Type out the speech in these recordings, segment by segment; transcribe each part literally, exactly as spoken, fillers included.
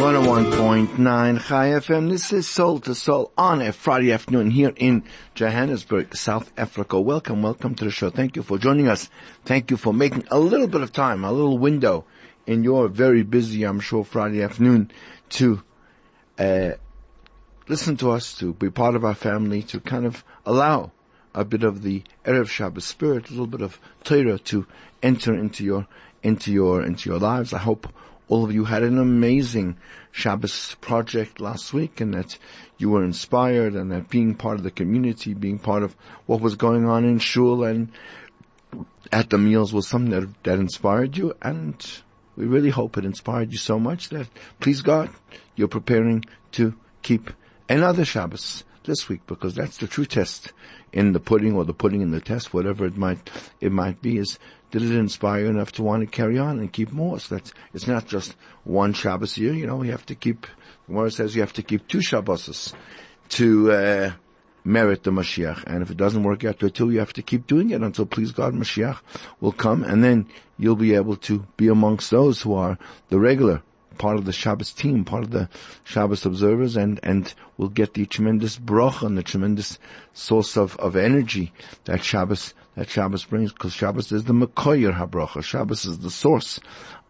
one oh one point nine Chai F M. This is Soul to Soul on a Friday afternoon here in Johannesburg, South Africa. Welcome, welcome to the show. Thank you for joining us. Thank you for making a little bit of time, a little window in your very busy, I'm sure, Friday afternoon to uh, listen to us, to be part of our family, to kind of allow a bit of the Erev Shabbos spirit, a little bit of Torah to enter into your, into your, into your lives. I hope all of you had an amazing Shabbos project last week and that you were inspired and that being part of the community, being part of what was going on in Shul and at the meals was something that, that inspired you. And we really hope it inspired you so much that, please God, you're preparing to keep another Shabbos this week, because that's the true test in the pudding, or the pudding in the test, whatever it might, it might be, is did it inspire you enough to want to carry on and keep more? So that's, it's not just one Shabbos a year, you know, we have to keep, Gemara says you have to keep two Shabboses to, uh, merit the Mashiach. And if it doesn't work out to two, you have to keep doing it until, please God, Mashiach will come, and then you'll be able to be amongst those who are the regular, part of the Shabbos team, part of the Shabbos observers, and, and we'll get the tremendous bracha and the tremendous source of, of energy that Shabbos that Shabbos brings, because Shabbos is the Mekoyer habrocha. Shabbos is the source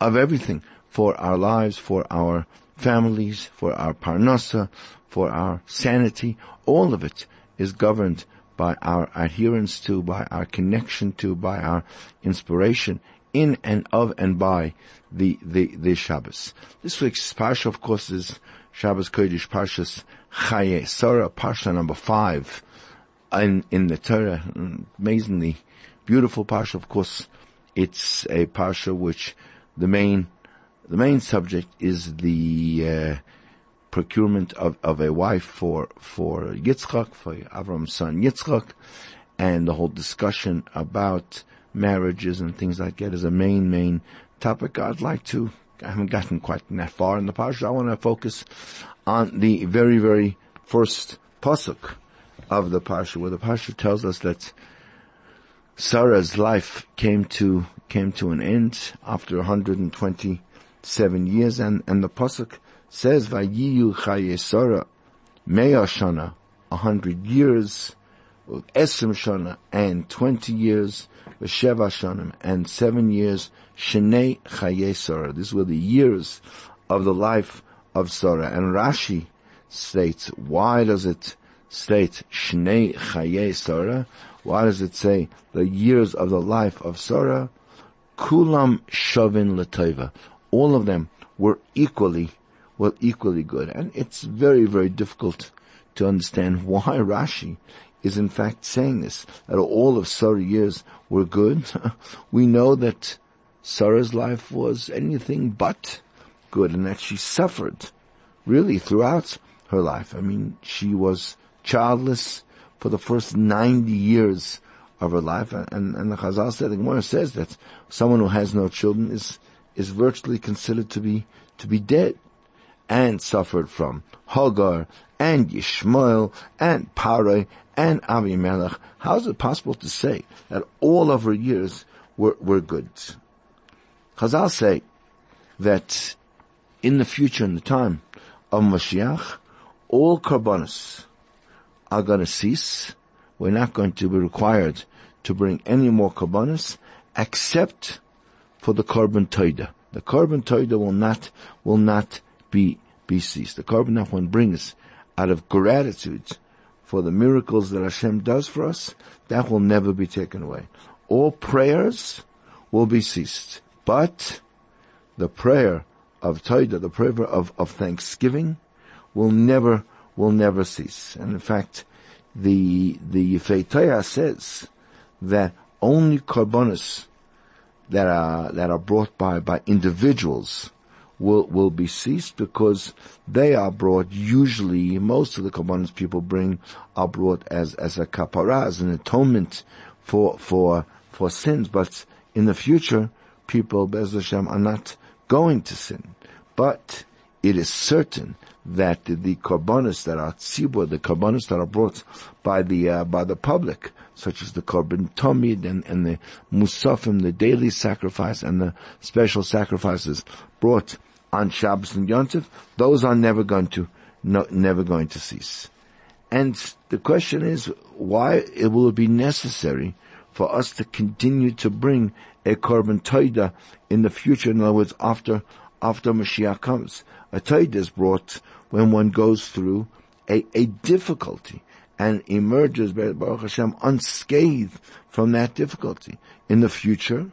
of everything for our lives, for our families, for our Parnasa, for our sanity. All of it is governed by our adherence to, by our connection to, by our inspiration in and of and by the, the, the Shabbos. This week's Parsha, of course, is Shabbos Kodesh, Parshas Chayei Sarah, Parsha number five in, in the Torah. Amazingly beautiful Parsha, of course. It's a Parsha which the main, the main subject is the, uh, procurement of, of a wife for, for Yitzchak, for Avram's son Yitzchak, and the whole discussion about marriages and things like that is a main, main topic. I'd like to, I haven't gotten quite that far in the parsha. I want to focus on the very, very first pasuk of the parsha, where the parsha tells us that Sarah's life came to, came to an end after one hundred twenty-seven years. And, and the pasuk says, Vayiyu Chaye Sarah, Meyashana, a hundred years, with Essam Shana and twenty years, with Shevashanim and seven years, Shnei Chaye Sara. These were the years of the life of Sarah. And Rashi states, why does it state Shnei Chaye Sarah? Why does it say the years of the life of Sarah? Kulam Shavin L'Tova. All of them were equally, were equally good. And it's very, very difficult to understand why Rashi is in fact saying this, that all of Sarah's years were good. We know that Sarah's life was anything but good, and that she suffered really throughout her life. I mean, she was childless for the first ninety years of her life, and, and the Chazal said, the Gemara says that someone who has no children is, is virtually considered to be, to be dead. And suffered from Hagar and Yishmael and Parai and Avimelech. How is it possible to say that all of her years were, were good? Chazal say that in the future, in the time of Mashiach, all korbanis are going to cease. We're not going to be required to bring any more korbanis except for the carbon toida. The carbon toida will not, will not be be ceased. The carbon that one brings out of gratitude for the miracles that Hashem does for us, that will never be taken away. All prayers will be ceased, but the prayer of Toida, the prayer of, of thanksgiving, will never, will never cease. And in fact, the, the Yefetaya says that only korbanos that are, that are brought by, by individuals will, will be ceased, because they are brought, usually most of the korbanos people bring are brought as, as a kapara, as an atonement for for for sins, but in the future people, Be'ez Hashem, are not going to sin. But it is certain that the, the korbanis that are tzibur, the korbanis that are brought by the uh, by the public, such as the carbon toida and, and the musafim, the daily sacrifice, and the special sacrifices brought on Shabbos and Yom Tov, those are never going to no, never going to cease. And the question is, why it will be necessary for us to continue to bring a carbon toida in the future? In other words, after after Mashiach comes, a toida is brought when one goes through a, a difficulty and emerges, Baruch Hashem, unscathed from that difficulty. In the future,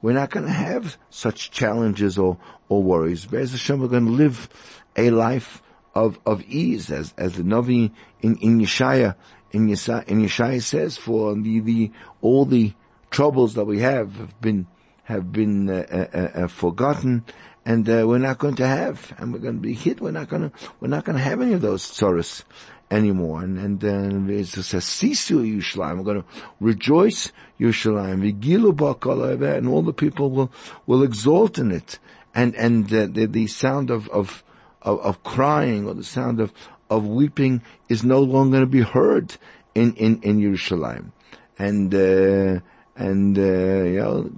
we're not going to have such challenges or, or worries. Be'ez Hashem, we're going to live a life of, of ease, as, as the Navi in, in Yeshaya, in Yeshaya, in Yeshaya says, for the, the, all the troubles that we have have been, have been, uh, uh, uh, forgotten, and, uh, we're not going to have, and we're going to be hit, we're not going to, we're not going to have any of those tzoros anymore. And, and, uh, it says, Sisu Yerushalayim, we're going to rejoice Yerushalayim, Vigilu Ba'Kol, and all the people will, will exalt in it. And, and, uh, the, the sound of, of, of, of crying or the sound of, of weeping is no longer going to be heard in, in, in Yerushalayim. And, uh, and, uh, you know,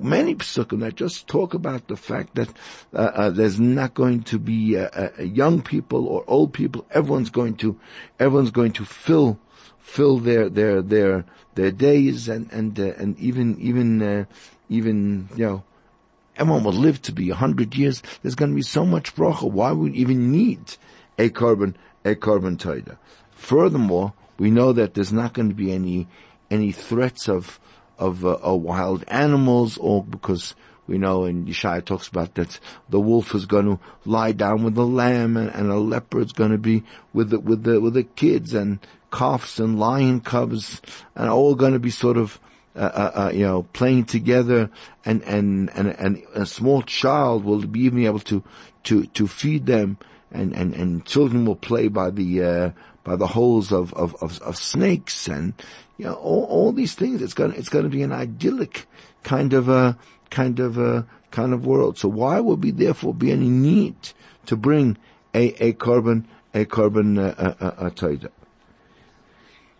many psukim that just talk about the fact that uh, uh, there's not going to be uh, uh, young people or old people. Everyone's going to, everyone's going to fill, fill their their their their days, and and uh, and even even uh, even you know, everyone will live to be a hundred years. There's going to be so much bracha. Why would we even need a carbon a carbon toida? Furthermore, we know that there's not going to be any any threats of. Of uh, uh, wild animals, or because we know, and Yeshaya talks about that the wolf is going to lie down with the lamb, and, and a leopard's going to be with the with the with the kids, and calves and lion cubs, and all going to be sort of uh, uh, uh, you know playing together, and and and and a small child will be even able to to to feed them, and and and children will play by the uh, by the holes of of of, of snakes, and. You know, all, all these things. It's going. It's going to be an idyllic kind of a kind of a kind of world. So why would we therefore be any need to bring a a carbon a carbon uh, a, a toida?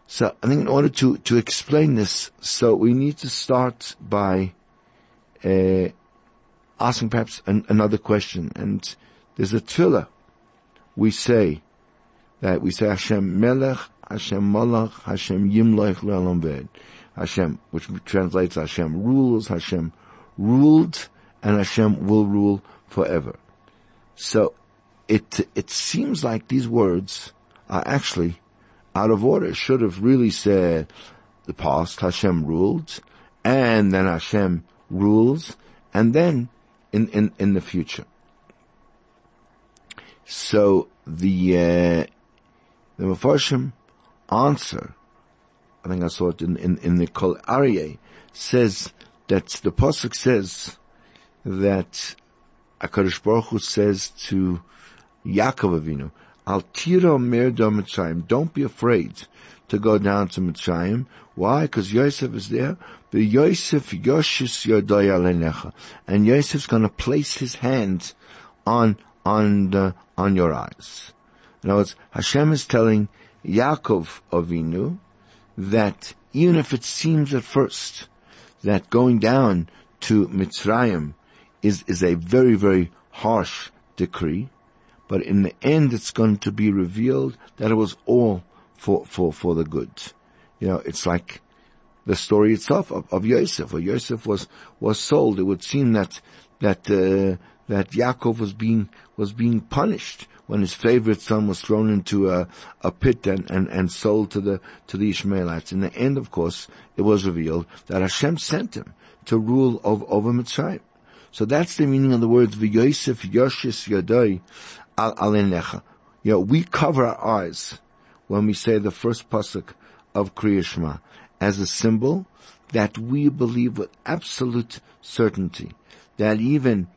So I think in order to to explain this, so we need to start by uh, asking perhaps an, another question. And there's a tefillah we say that we say Hashem Melech. Hashem Malach, Hashem Yimloch Le'olam Ved. Hashem, which translates Hashem rules, Hashem ruled, and Hashem will rule forever. So, it, it seems like these words are actually out of order. It should have really said the past, Hashem ruled, and then Hashem rules, and then in, in, in the future. So, the, uh, the Mefarshim answer, I think I saw it in, in, in the Kol Aryeh, says that the Pasuk says that HaKadosh Baruch Hu says to Yaakov Avinu, Al tira merda Mitzrayim, don't be afraid to go down to Mitzrayim. Why? Because Yosef is there. The Yosef Yoshis Yodai Alenecha, and Yosef's going to place his hand on on the, on your eyes. In other words, Hashem is telling Yaakov Avinu that even if it seems at first that going down to Mitzrayim is, is a very, very harsh decree, but in the end it's going to be revealed that it was all for, for, for the good. You know, it's like the story itself of, of Yosef, where Yosef was, was sold. It would seem that, that, uh, that Yaakov was being, was being punished when his favorite son was thrown into a, a pit and, and, and sold to the, to the Ishmaelites. In the end, of course, it was revealed that Hashem sent him to rule over, over Mitzrayim. So that's the meaning of the words, V'yosef yoshis yadai al alenecha. You know, we cover our eyes when we say the first pasuk of Kriya Shema as a symbol that we believe with absolute certainty that even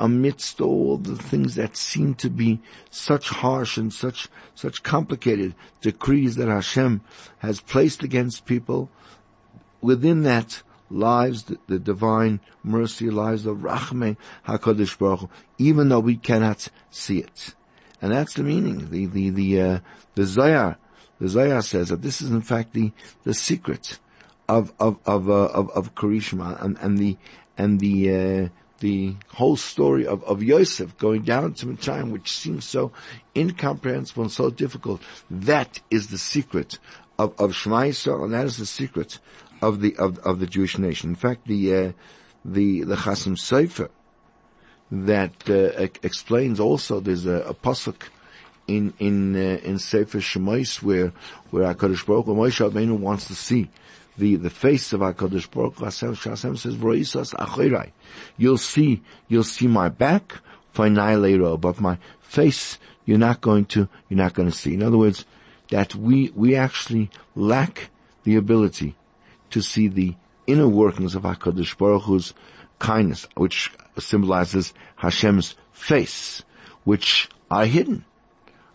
amidst all the things that seem to be such harsh and such such complicated decrees that Hashem has placed against people, within that lives the, the divine mercy, lives the Rachmei HaKadosh Baruch Hu, even though we cannot see it. And that's the meaning. The the the uh, the Zaya, the Zaya says that this is in fact the the secret of of of uh, of, of Karishma and, and the and the. Uh, The whole story of, of Yosef going down to Mitzrayim, which seems so incomprehensible and so difficult, that is the secret of, of Shema Yisrael, and that is the secret of the of, of the Jewish nation. In fact, the uh, the the Chasim Sofer that uh, explains also, there's a, a pasuk in in uh, in Sefer Shemos where where HaKadosh Baruch Hu, Moshe Rabbeinu wants to see the, the face of HaKadosh Baruch Hu. Hashem, Hashem says, V'ro'isas achirai. You'll see, you'll see my back, f'inai leiro, but my face, you're not going to, you're not going to see. In other words, that we, we actually lack the ability to see the inner workings of HaKadosh Baruch Hu's kindness, which symbolizes Hashem's face, which are hidden,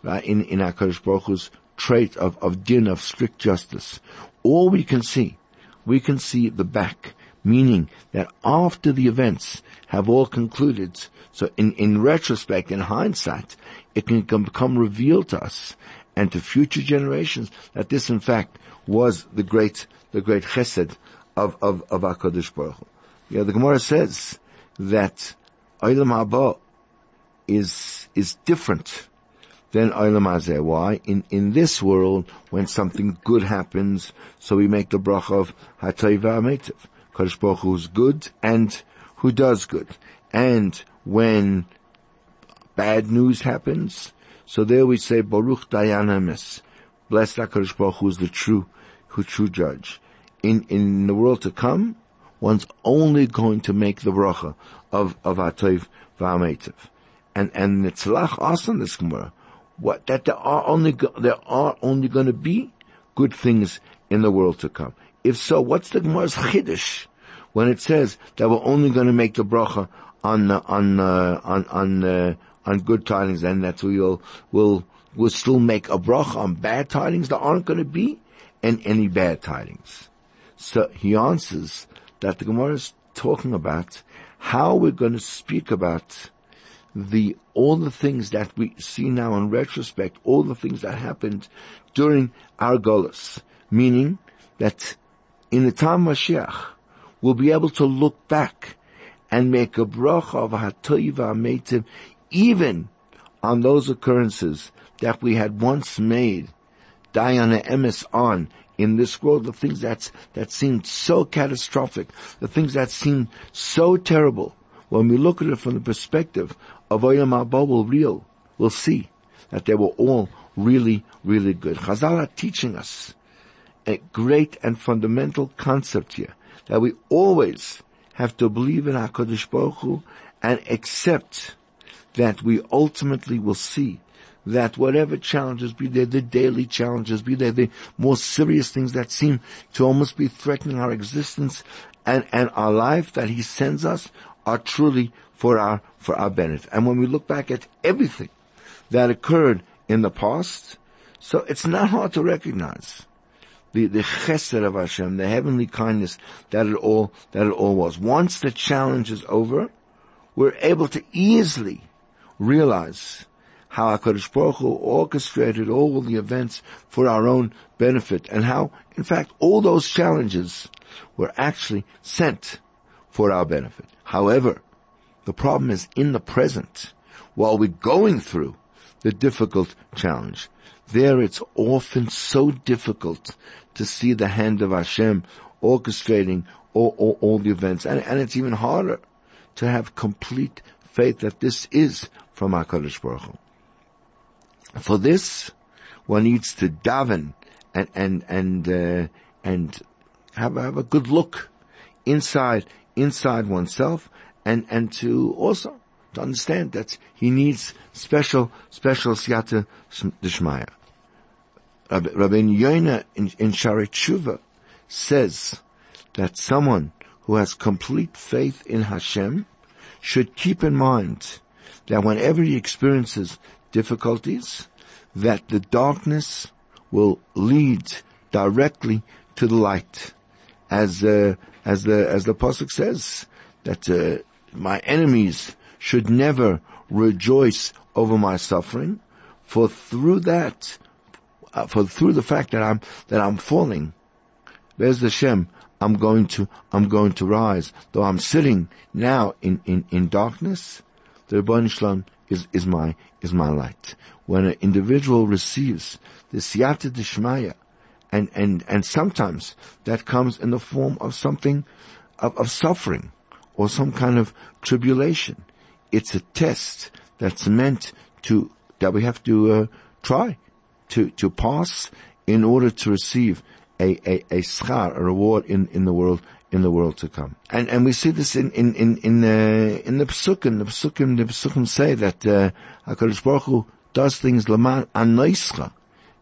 right, in, in HaKadosh Baruch Hu's trait of, of din, of strict justice. All we can see, we can see the back, meaning that after the events have all concluded, so in, in retrospect, in hindsight, it can become revealed to us and to future generations that this in fact was the great, the great chesed of, of, of HaKadosh Baruch Hu. Yeah, the Gemara says that Olam Haba is, is different Then Olam Hazeh. Why? In, in this world, when something good happens, so we make the bracha of Hatayv Vameitiv. Kadosh Baruch Hu is good and who does good. And when bad news happens, so there we say Baruch Dayan HaEmes. Blessed HaKadosh Baruch Hu is the true, who true judge. In, in the world to come, one's only going to make the bracha of, of Hatayv Vameitiv. And, and the Tzlach also in this Gemara. What, that there are only, there are only going to be good things in the world to come. If so, what's the Gemara's chiddush when it says that we're only going to make the bracha on uh, on uh, on on uh, on good tidings, and that we'll will will still make a bracha on bad tidings? There aren't going to be and any bad tidings. So he answers that the Gemara is talking about how we're going to speak about the, all the things that we see now in retrospect, all the things that happened during our golus, meaning that in the time of Mashiach, we'll be able to look back and make a bracha of Hatayv Vameitiv, even on those occurrences that we had once made Dayan HaEmes on in this world, the things that's, that seemed so catastrophic, the things that seemed so terrible. When we look at it from the perspective of Olam Haba, we'll real, we'll see that they were all really, really good. Chazal are teaching us a great and fundamental concept here, that we always have to believe in HaKadosh Baruch Hu and accept that we ultimately will see that whatever challenges, be they the daily challenges, be they the more serious things that seem to almost be threatening our existence and, and our life, that He sends us, are truly for our, for our benefit. And when we look back at everything that occurred in the past, so it's not hard to recognize the, the chesed of Hashem, the heavenly kindness that it all, that it all was. Once the challenge is over, we're able to easily realize how HaKadosh Baruch Hu orchestrated all the events for our own benefit, and how, in fact, all those challenges were actually sent for our benefit. However, the problem is in the present, while we're going through the difficult challenge. There it's often so difficult to see the hand of Hashem orchestrating all, all, all the events. And, and it's even harder to have complete faith that this is from HaKadosh Baruch Hu. For this, one needs to daven and, and, and, uh, and have, have a good look inside inside oneself, and, and to also to understand that he needs special, special siyata deshmaia. Rabbi, Rabbi Yoina in, in Shari Tshuva says that someone who has complete faith in Hashem should keep in mind that whenever he experiences difficulties, that the darkness will lead directly to the light, as uh, as the as the pasuk says, that uh, my enemies should never rejoice over my suffering, for through that, uh, for through the fact that I'm that I'm falling, there's the Shem. I'm going to I'm going to rise, though I'm sitting now in in in darkness. The Rebbeinu Shalom is is my is my light. When an individual receives the siyata deshmaia, and and and sometimes that comes in the form of something, of, of suffering, or some kind of tribulation. It's a test that's meant to that we have to uh, try to to pass in order to receive A, a, a schar, a reward in, in the world, in the world to come. And, and we see this in, in, in, in, uh, in the Pesukim. The Pesukim, the Pesukim say that, uh, HaKadosh Baruch Hu does things l'man anoischa,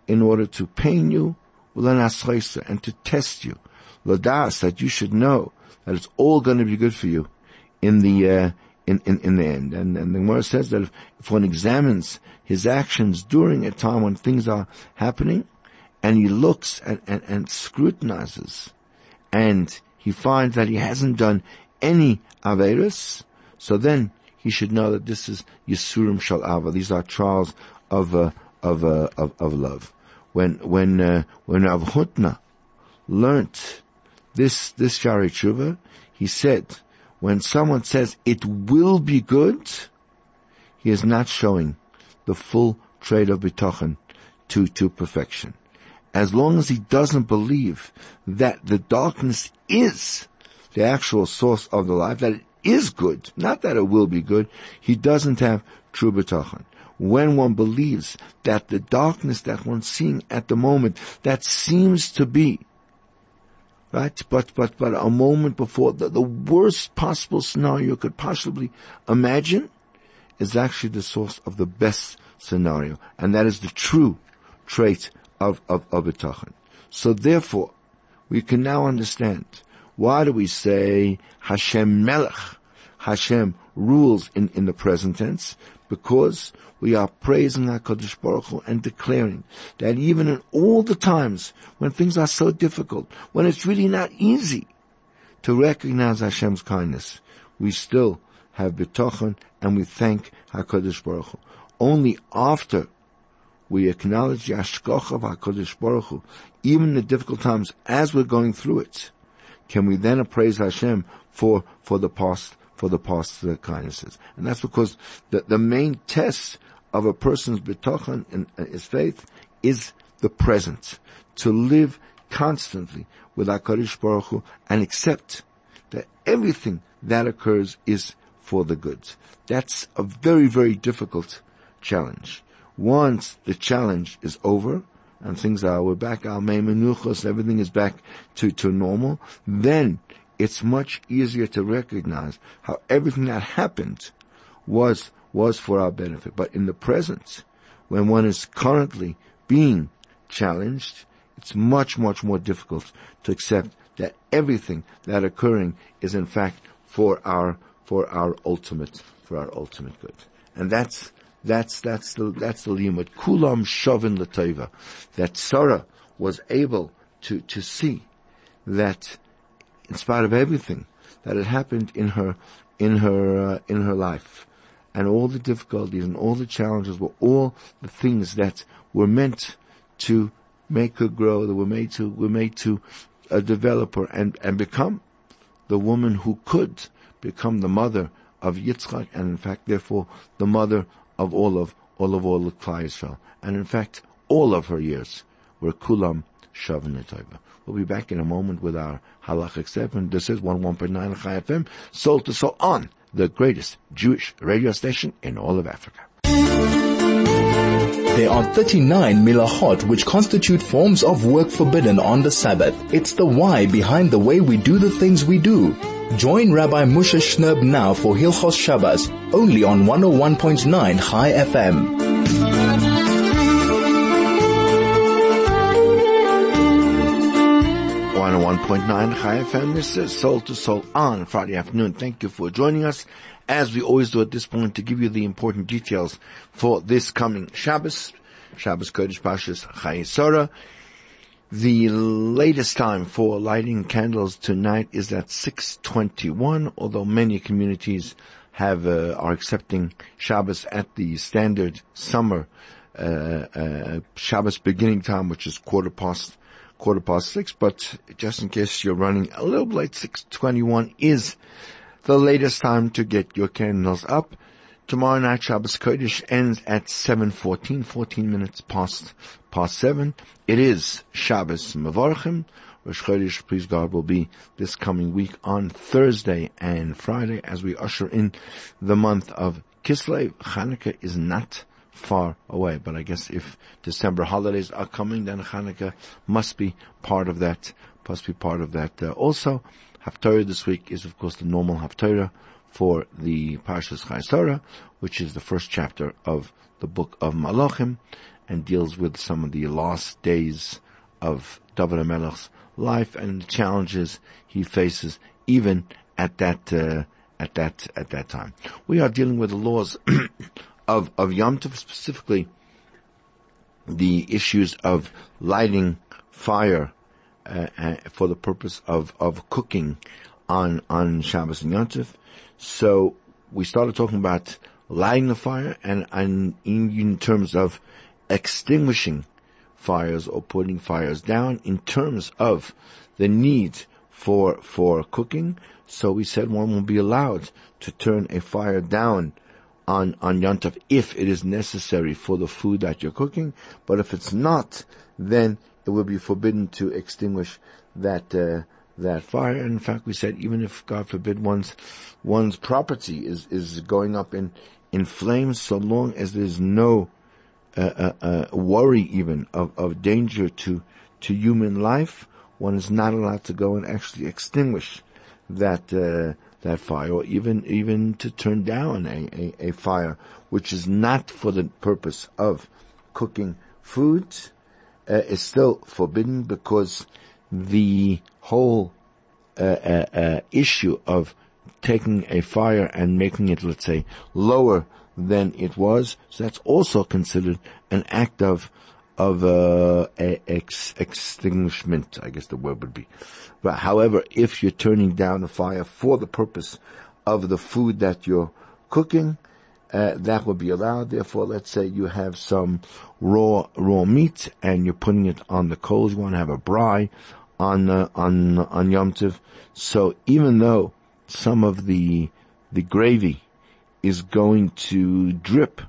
in order to pain you, and to test you. L'das, that you should know that it's all going to be good for you in the, uh, in, in, in the end. And, and the Gemara says that if, if one examines his actions during a time when things are happening, and he looks and, and, and scrutinizes, and he finds that he hasn't done any Averis, so then he should know that this is Yisurim Shal Ava. These are trials of, uh, of, uh, of, of love. When, when, uh, when Rav Hutna learnt this, this Shari Tshuva, he said, when someone says it will be good, he is not showing the full trade of Bittachon to, to perfection. As long as he doesn't believe that the darkness is the actual source of the life, that it is good, not that it will be good, he doesn't have true Bittachon. When one believes that the darkness that one's seeing at the moment, that seems to be, right, but, but, but a moment before, the, the worst possible scenario you could possibly imagine is actually the source of the best scenario. And that is the true trait Of, of, of Bittachon. So therefore, we can now understand, why do we say Hashem Melech? Hashem rules in, in the present tense, because we are praising HaKadosh Baruch Hu and declaring that even in all the times when things are so difficult, when it's really not easy to recognize Hashem's kindness, we still have Bittachon and we thank HaKadosh Baruch Hu. Only after we acknowledge the Ashkoch of HaKadosh Baruch Hu, even in the difficult times as we're going through it, can we then appraise Hashem for, for the past, for the past uh, kindnesses. And that's because the, the main test of a person's Bittachon and uh, his faith is the present. To live constantly with HaKadosh Baruch Hu and accept that everything that occurs is for the good. That's a very, very difficult challenge. Once the challenge is over and things are, we're back, our mei menuchos, everything is back to, to normal, then it's much easier to recognize how everything that happened was, was for our benefit. But in the present, when one is currently being challenged, it's much, much more difficult to accept that everything that occurring is in fact for our, for our ultimate, for our ultimate good. And that's, That's, that's the, that's the limud. Kulam shavin l'teiva. That Sarah was able to, to see that in spite of everything that had happened in her, in her, uh, in her life, and all the difficulties and all the challenges were all the things that were meant to make her grow, that were made to, were made to uh, develop her and, and become the woman who could become the mother of Yitzchak, and in fact therefore the mother of all of, all of all of Klai Yisrael. And in fact, all of her years were kulam shavin l'teiva. We'll be back in a moment with our halachic segment. This is one oh one point nine Chai F M, soul to soul on the greatest Jewish radio station in all of Africa. There are thirty-nine milahot which constitute forms of work forbidden on the Sabbath. It's the why behind the way we do the things we do. Join Rabbi Moshe Shnerb now for Hilchos Shabbos, only on one oh one point nine Chai F M. one oh one point nine Chai F M, this is Soul to Soul on Friday afternoon. Thank you for joining us, as we always do at this point, to give you the important details for this coming Shabbos, Shabbos Kodesh Parshas Chayei Sarah. The latest time for lighting candles tonight is at six twenty-one, although many communities have uh, are accepting Shabbos at the standard summer uh, uh, Shabbos beginning time, which is quarter past quarter past six. But just in case you're running a little late, six twenty-one is the latest time to get your candles up. Tomorrow night Shabbos Kodesh ends at seven fourteen, fourteen minutes past past seven. It is Shabbos Mevorchim. Rosh Chodesh, please God, will be this coming week on Thursday and Friday as we usher in the month of Kislev. Hanukkah is not far away, but I guess if December holidays are coming, then Hanukkah must be part of that. Must be part of that. Uh, also, Haftarah this week is, of course, the normal Haftarah for the Parshas Chayei Sarah, which is the first chapter of the book of Malachim, and deals with some of the last days of David HaMelech's life and the challenges he faces even at that, uh, at that, at that time. We are dealing with the laws of, of Yom Tov, specifically the issues of lighting fire, uh, uh, for the purpose of, of cooking on, on Shabbos and Yom Tov. So we started talking about lighting the fire and, and in, in terms of extinguishing fires or putting fires down, in terms of the need for for cooking. So we said one will be allowed to turn a fire down on on Yom Tov if it is necessary for the food that you're cooking, but if it's not, then it will be forbidden to extinguish that uh, that fire. And in fact, we said even if, God forbid, one's one's property is is going up in in flames, so long as there's no Uh, uh, uh, worry even of, of danger to, to human life, one is not allowed to go and actually extinguish that, uh, that fire, or even, even to turn down a, a, a fire, which is not for the purpose of cooking food, uh, is still forbidden, because the whole, uh, uh, uh, issue of taking a fire and making it, let's say, lower than it was, so that's also considered an act of of uh, ex- extinguishment, I guess the word would be. But however, if you're turning down a fire for the purpose of the food that you're cooking, uh, that would be allowed. Therefore, let's say you have some raw raw meat and you're putting it on the coals. You want to have a braai on uh, on on Yom Tov. So even though some of the the gravy is going to drip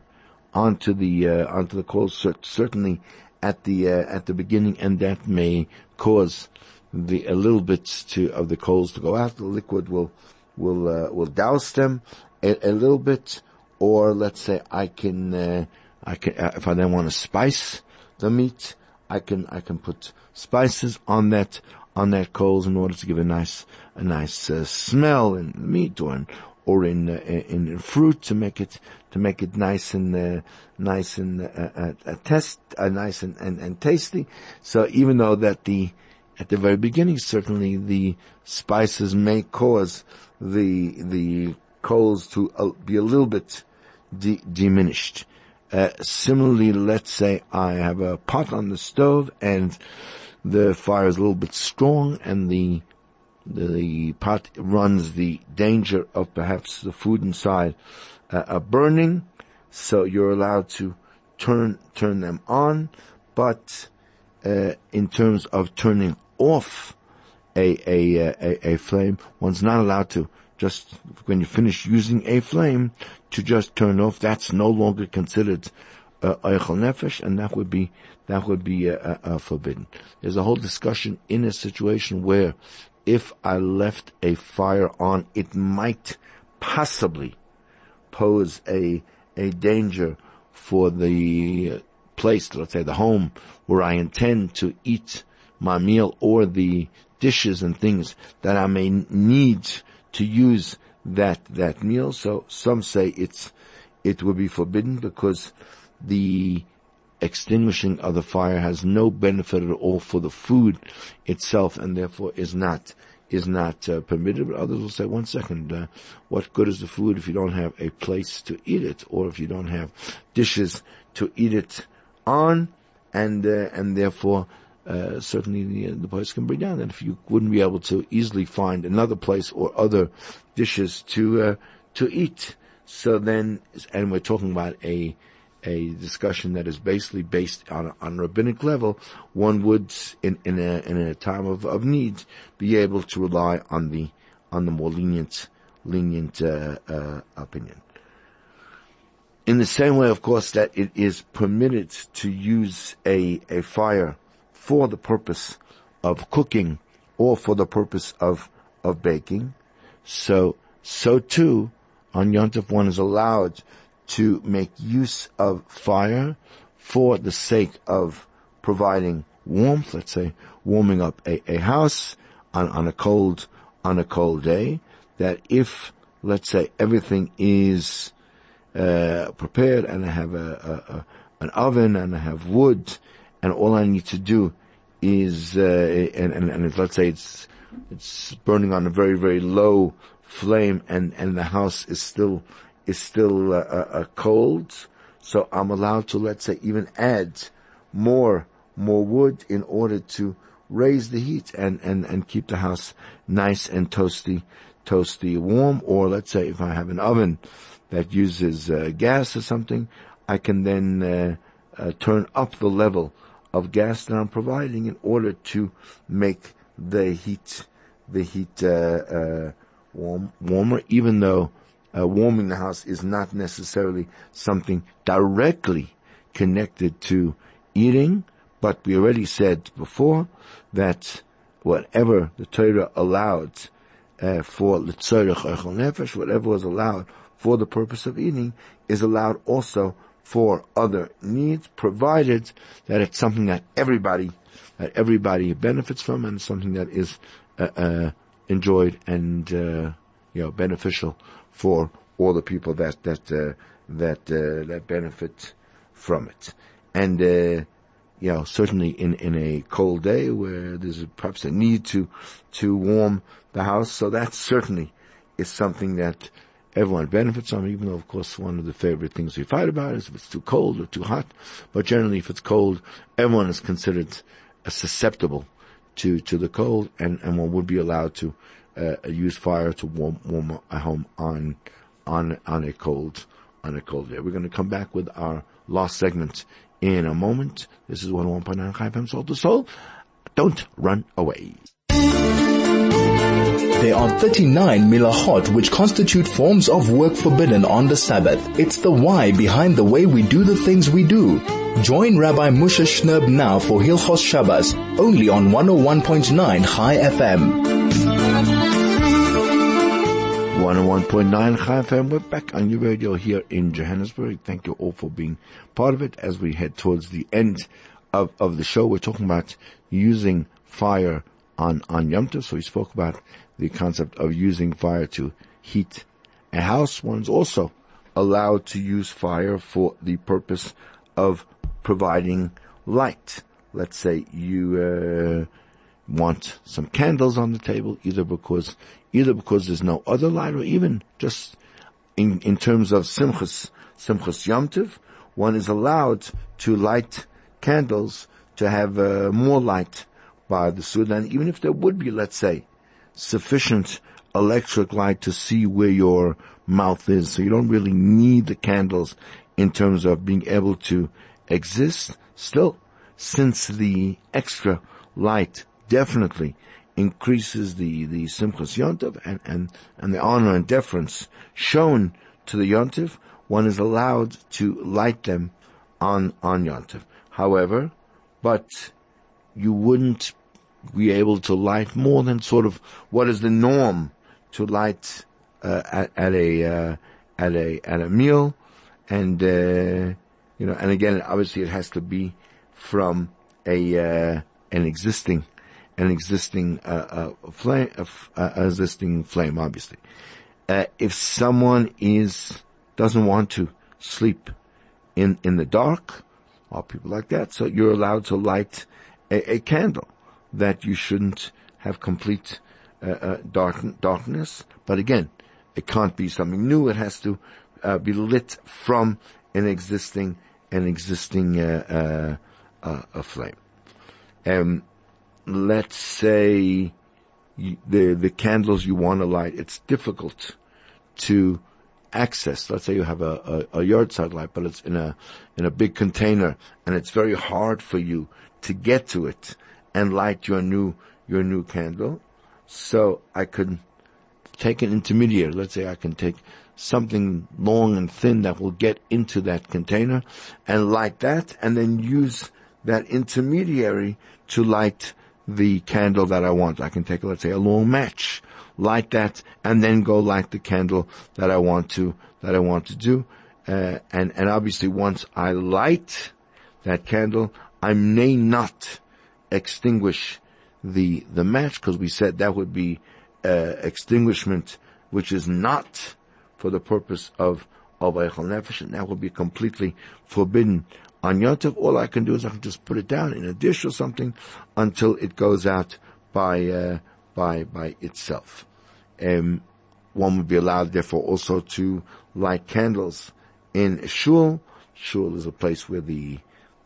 onto the uh, onto the coals, certainly at the uh, at the beginning, and that may cause the a little bit to of the coals to go out. The liquid will will uh, will douse them a, a little bit. Or let's say I can uh, I can uh, if I then want to spice the meat, I can I can put spices on that on that coals in order to give a nice a nice uh, smell in the meat, or in, or in, uh, in in fruit, to make it to make it nice and uh, nice and uh, uh, uh, test uh, nice and, and and tasty. So even though that the at the very beginning certainly the spices may cause the the coals to uh, be a little bit de- diminished. Uh, similarly, let's say I have a pot on the stove and the fire is a little bit strong, and the The pot runs the danger of perhaps the food inside uh, are burning, so you're allowed to turn turn them on. But uh, in terms of turning off a a, a a flame, one's not allowed to just, when you finish using a flame, to just turn off. That's no longer considered eichel nefesh, and that would be that would be uh, uh, forbidden. There's a whole discussion in a situation where, if I left a fire on, it might possibly pose a a danger for the place, let's say the home where I intend to eat my meal, or the dishes and things that I may need to use that that meal. So some say it's it would be forbidden, because the extinguishing of the fire has no benefit at all for the food itself, and therefore is not is not uh, permitted. But others will say, one second, uh, what good is the food if you don't have a place to eat it, or if you don't have dishes to eat it on? And uh, and therefore uh, certainly the, the place can bring down. And if you wouldn't be able to easily find another place or other dishes to uh, to eat, so then, and we're talking about a a discussion that is basically based on on rabbinic level, one would in in a in a time of of need be able to rely on the on the more lenient lenient uh, uh, opinion. In the same way, of course, that it is permitted to use a, a fire for the purpose of cooking or for the purpose of, of baking. So, so too, on Yom Tov one is allowed to make use of fire for the sake of providing warmth, let's say, warming up a, a house on, on a cold, on a cold day, that if, let's say, everything is Uh, prepared and I have a, a, a, an oven and I have wood and all I need to do is, uh, and, and, and let's say it's, it's burning on a very, very low flame and, and the house is still, is still, uh, uh, cold. So I'm allowed to, let's say, even add more, more wood in order to raise the heat and, and, and keep the house nice and toasty, toasty warm. Or let's say if I have an oven that uses uh, gas or something, I can then uh, uh, turn up the level of gas that I'm providing in order to make the heat the heat uh, uh, warm, warmer. Even though uh, warming the house is not necessarily something directly connected to eating, but we already said before that whatever the Torah allowed uh, for l'tzorech ochel nefesh, whatever was allowed for the purpose of eating, is allowed also for other needs, provided that it's something that everybody, that everybody benefits from, and something that is uh, uh, enjoyed and uh, you know, beneficial for all the people that that uh, that uh, that benefit from it. And uh, you know, certainly in in a cold day where there's perhaps a need to to warm the house, so that certainly is something that everyone benefits from, even though, of course, one of the favorite things we fight about is if it's too cold or too hot. But generally, if it's cold, everyone is considered uh, susceptible to, to the cold, and, and one would be allowed to uh, use fire to warm warm a home on on on a cold on a cold day. We're going to come back with our last segment in a moment. This is one oh one point nine Chai F M, Soul to Soul. Don't run away. There are thirty-nine milachot which constitute forms of work forbidden on the Sabbath. It's the why behind the way we do the things we do. Join Rabbi Moshe Shnerb now for Hilchos Shabbos, only on one oh one point nine Chai F M. one oh one point nine Chai F M, we're back on your radio here in Johannesburg. Thank you all for being part of it. As we head towards the end of, of the show, we're talking about using fire on, on Yom Tov. So we spoke about the concept of using fire to heat a house. One's also allowed to use fire for the purpose of providing light. Let's say you uh, want some candles on the table, either because either because there's no other light, or even just in in terms of Simchas Simchas Yom Tov, one is allowed to light candles to have uh, more light by the Sudan, even if there would be, let's say, sufficient electric light to see where your mouth is. So you don't really need the candles in terms of being able to exist. Still, since the extra light definitely increases the, the Simchas Yom Tov and, and, and the honor and deference shown to the Yom Tov, one is allowed to light them on, on Yom Tov. However, but you wouldn't be able to light more than sort of what is the norm to light uh, at, at a uh, at a at a meal, and uh, you know, and again, obviously, it has to be from a uh, an existing an existing uh, uh, flame, uh, uh, existing flame. Obviously, uh, if someone is doesn't want to sleep in in the dark, or people like that, so you're allowed to light a, a candle. That you shouldn't have complete uh, uh, dark, darkness, but again, it can't be something new. It has to uh, be lit from an existing, an existing uh, uh, uh, a flame. um, let's say the the candles you want to light, it's difficult to access. Let's say you have a, a, a yard side light, but it's in a in a big container, and it's very hard for you to get to it and light your new your new candle. So I could take an intermediary. Let's say I can take something long and thin that will get into that container and light that, and then use that intermediary to light the candle that I want. I can take, let's say, a long match, light that, and then go light the candle that I want to, that I want to do. Uh, and, and obviously once I light that candle, I may not extinguish the, the match, because we said that would be, uh, extinguishment, which is not for the purpose of, of Eichel Nefesh, and that would be completely forbidden. On Yom Tov, all I can do is I can just put it down in a dish or something until it goes out by, uh, by, by itself. Um, one would be allowed, therefore, also to light candles in Shul. Shul is a place where the,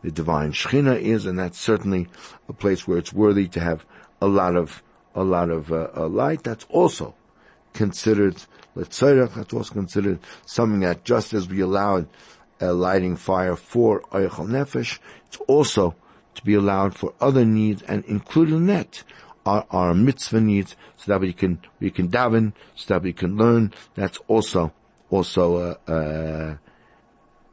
the divine Shechina is, and that's certainly a place where it's worthy to have a lot of, a lot of, uh, uh, light. That's also considered, let's say, that's also considered something that, just as we allowed Uh, lighting fire for Eichel Nefesh, it's also to be allowed for other needs, and included in that are our mitzvah needs, so that we can, we can daven, so that we can learn. That's also, also, uh, uh,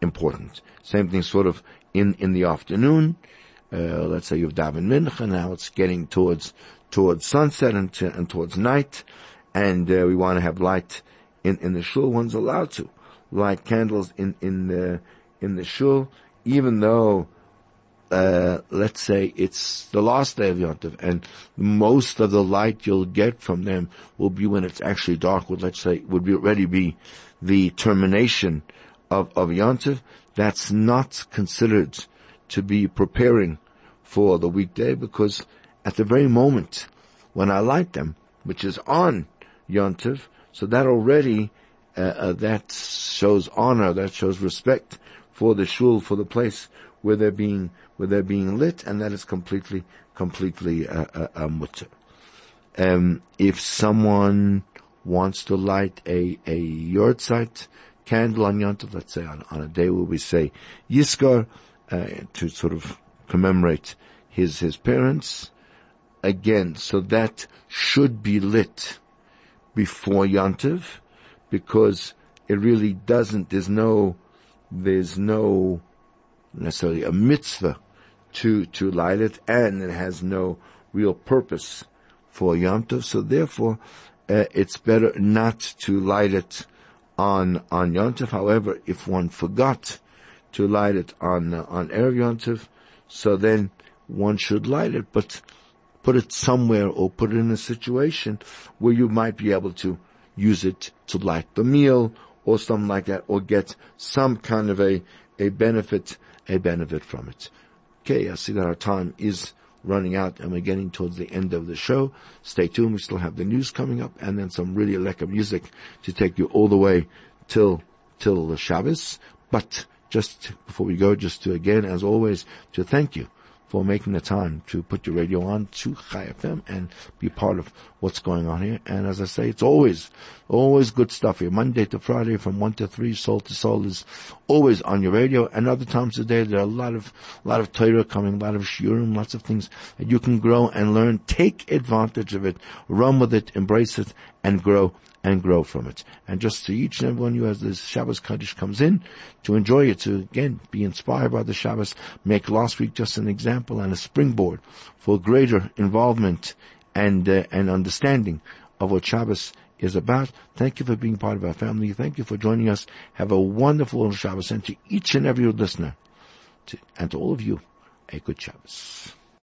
important. Same thing sort of in, in the afternoon. Uh, let's say you've daven mincha, now it's getting towards, towards sunset and, to, and towards night, and, uh, we want to have light in, in the shul. One's allowed to light candles in, in the, in the shul, even though, uh, let's say it's the last day of Yom Tov, and most of the light you'll get from them will be when it's actually dark, would, let's say, would be already be the termination of, of Yom Tov. That's not considered to be preparing for the weekday, because at the very moment when I light them, which is on Yom Tov, so that already Uh, uh, that shows honor, that shows respect for the shul, for the place where they're being, where they're being lit, and that is completely, completely, uh, uh, uh mutter. Um, if someone wants to light a, a yortzeit candle on Yom Tov, let's say on, on a day where we say Yiskar, uh, to sort of commemorate his, his parents, again, so that should be lit before Yom Tov, because it really doesn't, there's no, there's no necessarily a mitzvah to, to light it, and it has no real purpose for Yom Tov, so therefore, uh, it's better not to light it on, on Yom Tov. However, if one forgot to light it on, uh, on Erev Yom Tov, so then one should light it, but put it somewhere or put it in a situation where you might be able to use it to light the meal or something like that, or get some kind of a, a benefit, a benefit from it. Okay, I see that our time is running out and we're getting towards the end of the show. Stay tuned, we still have the news coming up and then some really lekker music to take you all the way till, till the Shabbos. But just before we go, just to again, as always, to thank you for making the time to put your radio on to Chai F M and be part of what's going on here. And as I say, it's always, always good stuff here. Monday to Friday from one to three, soul to soul is always on your radio. And other times of the day, there are a lot of, a lot of Torah coming, a lot of shiurim, lots of things that you can grow and learn. Take advantage of it, run with it, embrace it, and grow and grow from it. And just to each and everyone who has this Shabbos Kaddish comes in to enjoy it, to again be inspired by the Shabbos, make last week just an example and a springboard for greater involvement and uh, and understanding of what Shabbos is about. Thank you for being part of our family. Thank you for joining us. Have a wonderful Shabbos, and to each and every listener, to, and to all of you, a good Shabbos.